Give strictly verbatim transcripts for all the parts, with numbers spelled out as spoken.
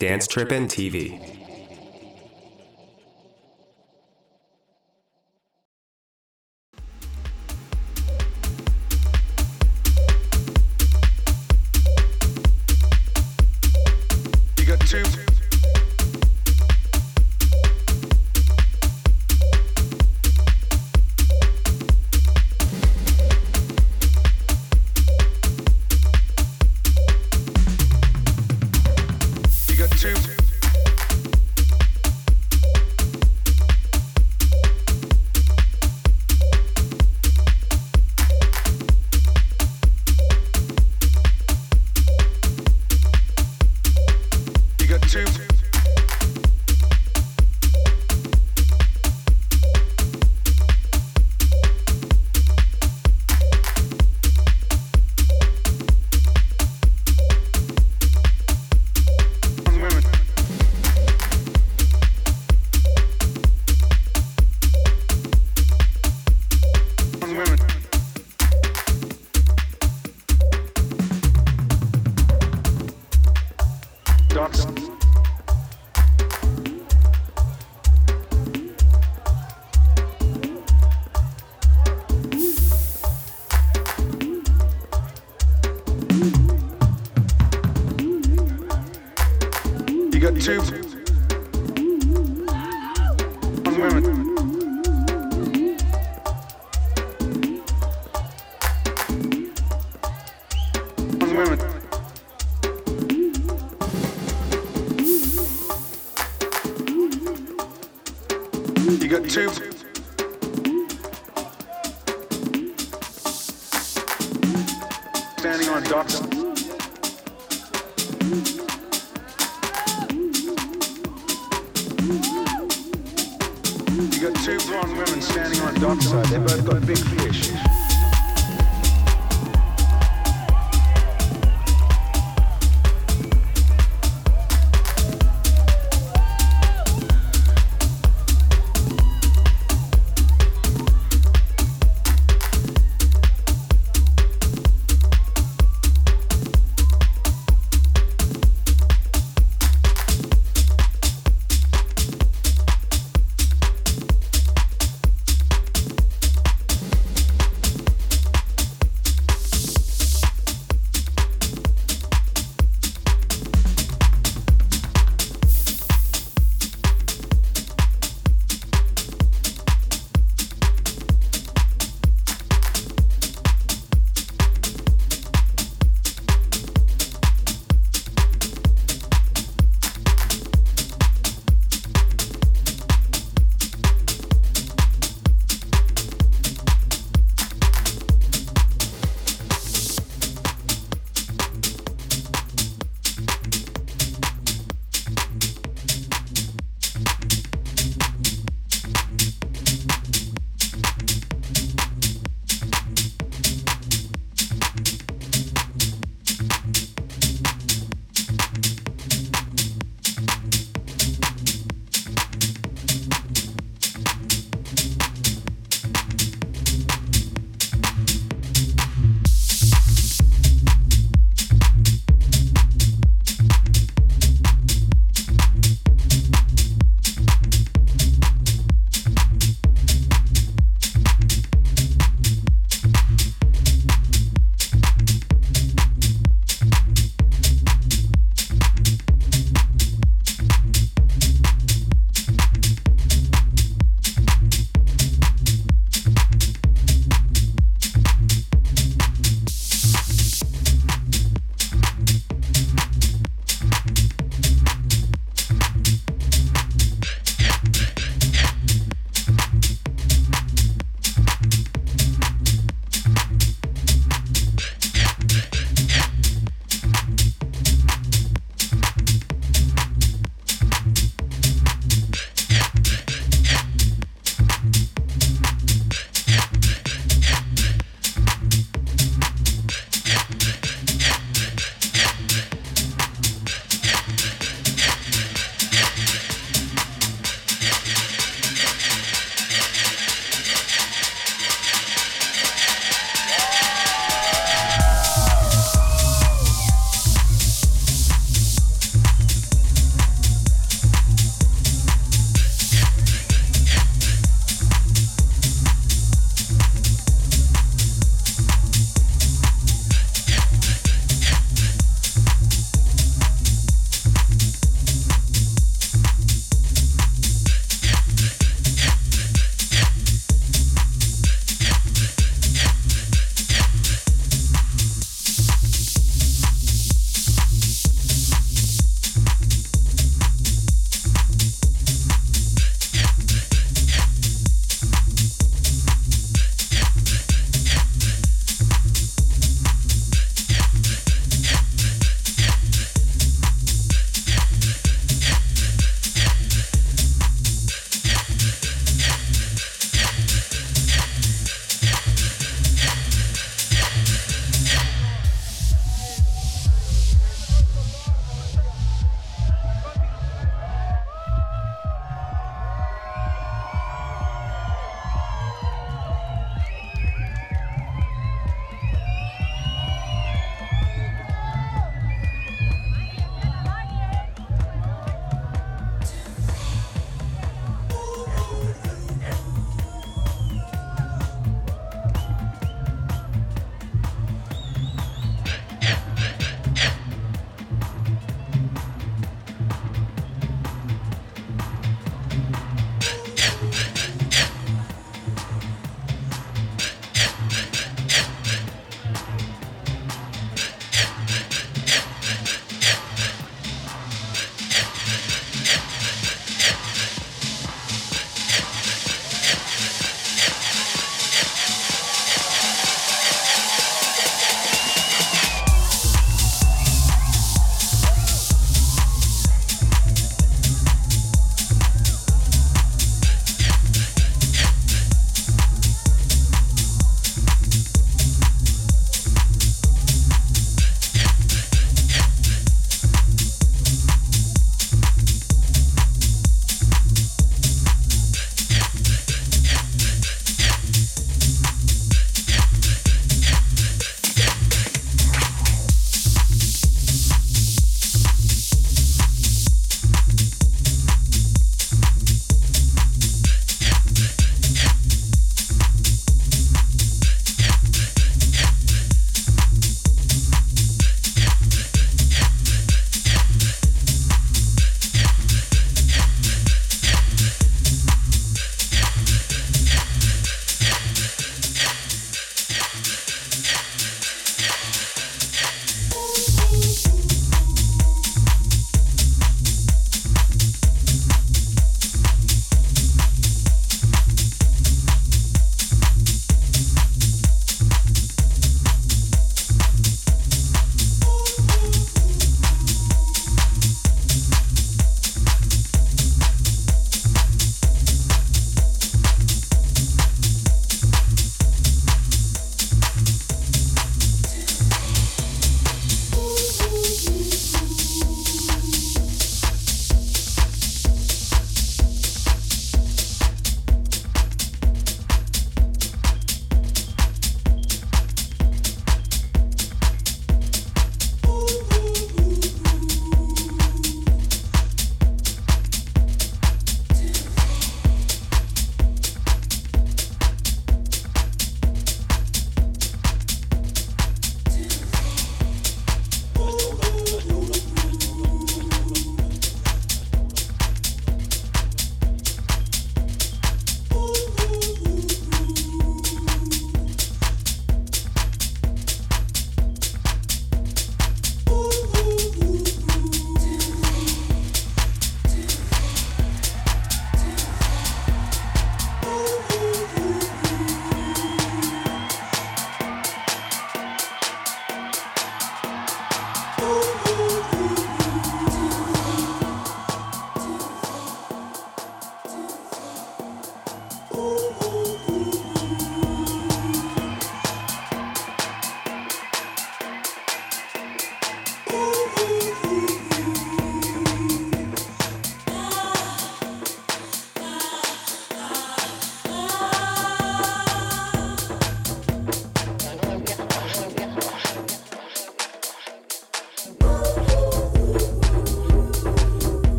Dance Trippin' T V.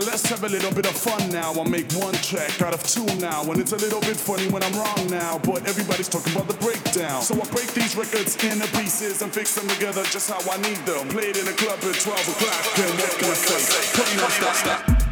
Now let's have a little bit of fun now. I'll make one track out of two now. And it's a little bit funny when I'm wrong now, but everybody's talking about the breakdown. So I break these records into pieces and fix them together just how I need them. Played in a club at twelve o'clock. Then what can I say? Play my stop, stop.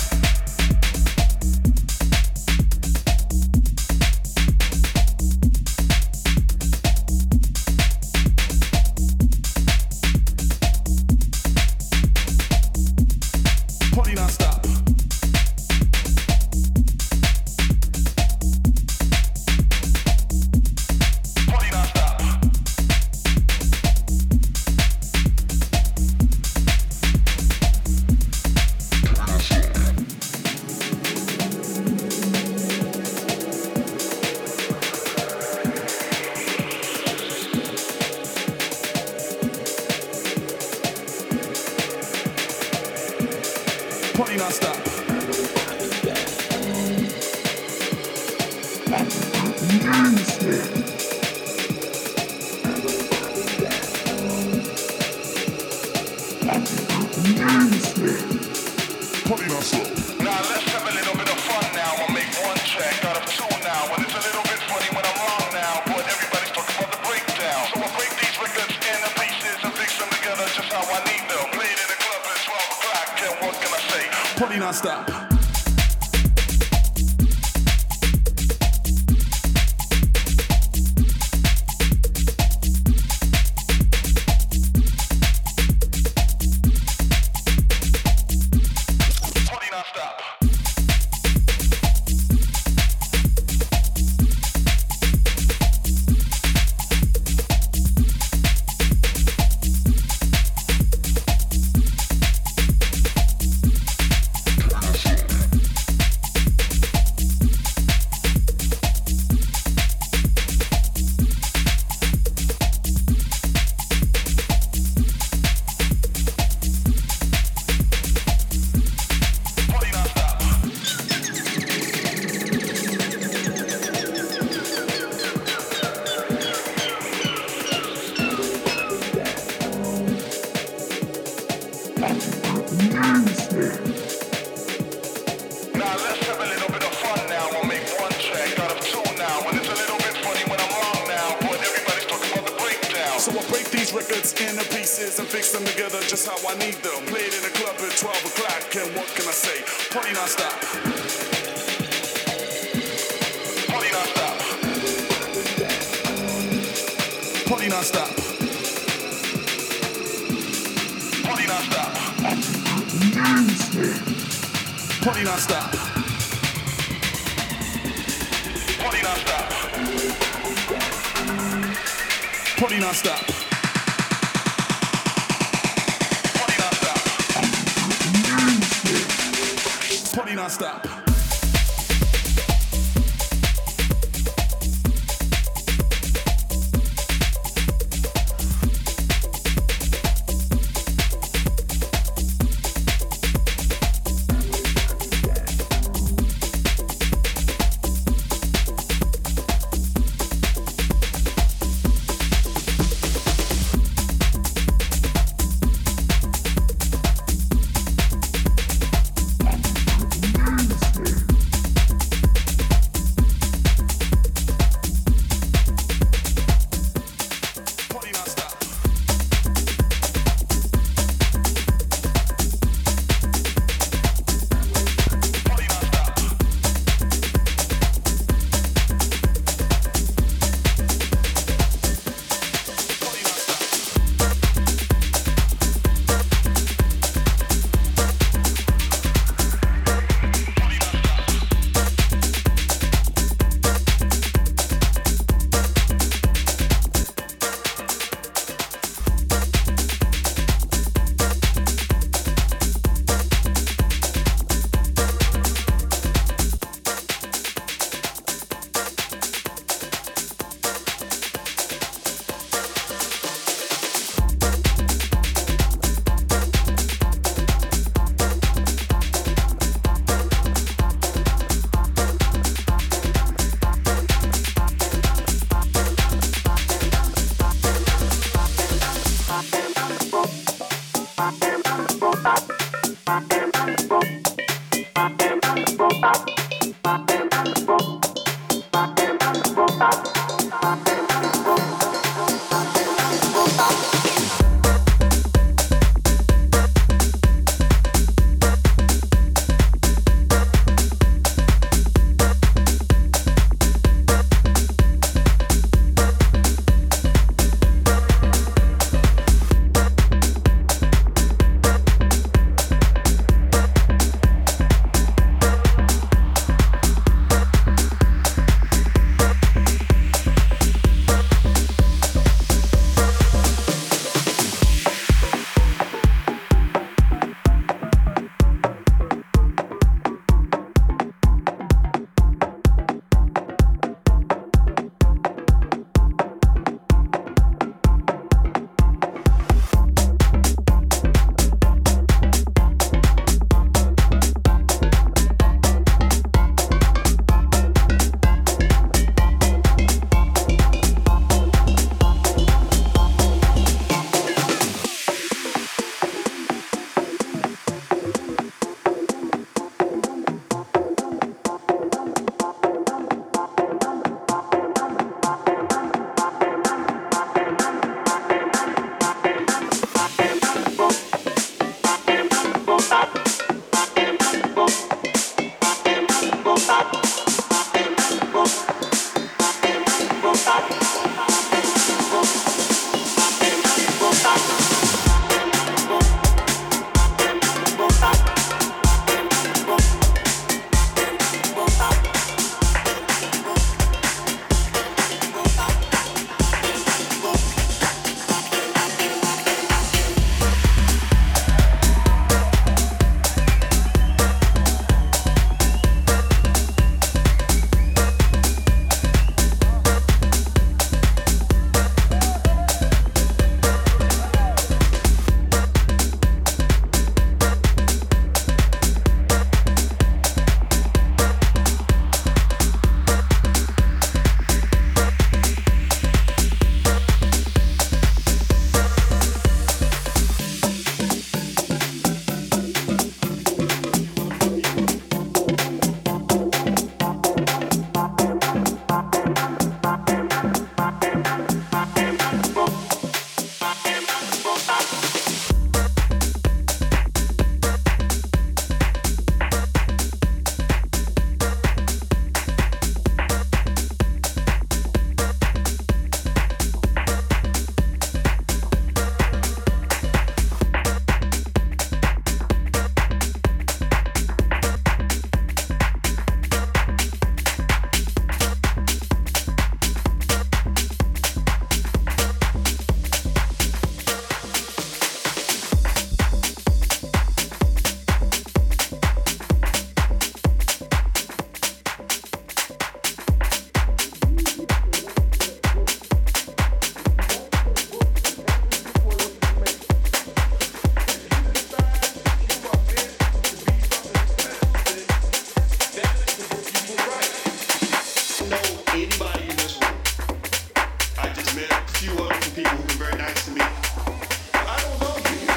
few wonderful people who've been very nice to me. I don't know you.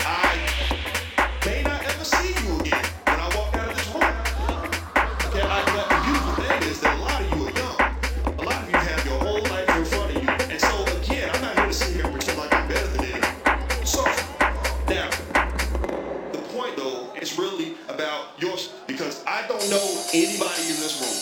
I may not ever see you again when I walk out of this room. Yeah, I, but the beautiful thing is that a lot of you are young. A lot of you have your whole life in front of you. And so, again, I'm not here to sit here and pretend like I'm better than anyone. So, now, the point, though, is really about yours, because I don't know anybody in this room.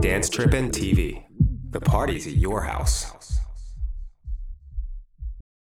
Dance Trippin' T V, the party's at your house.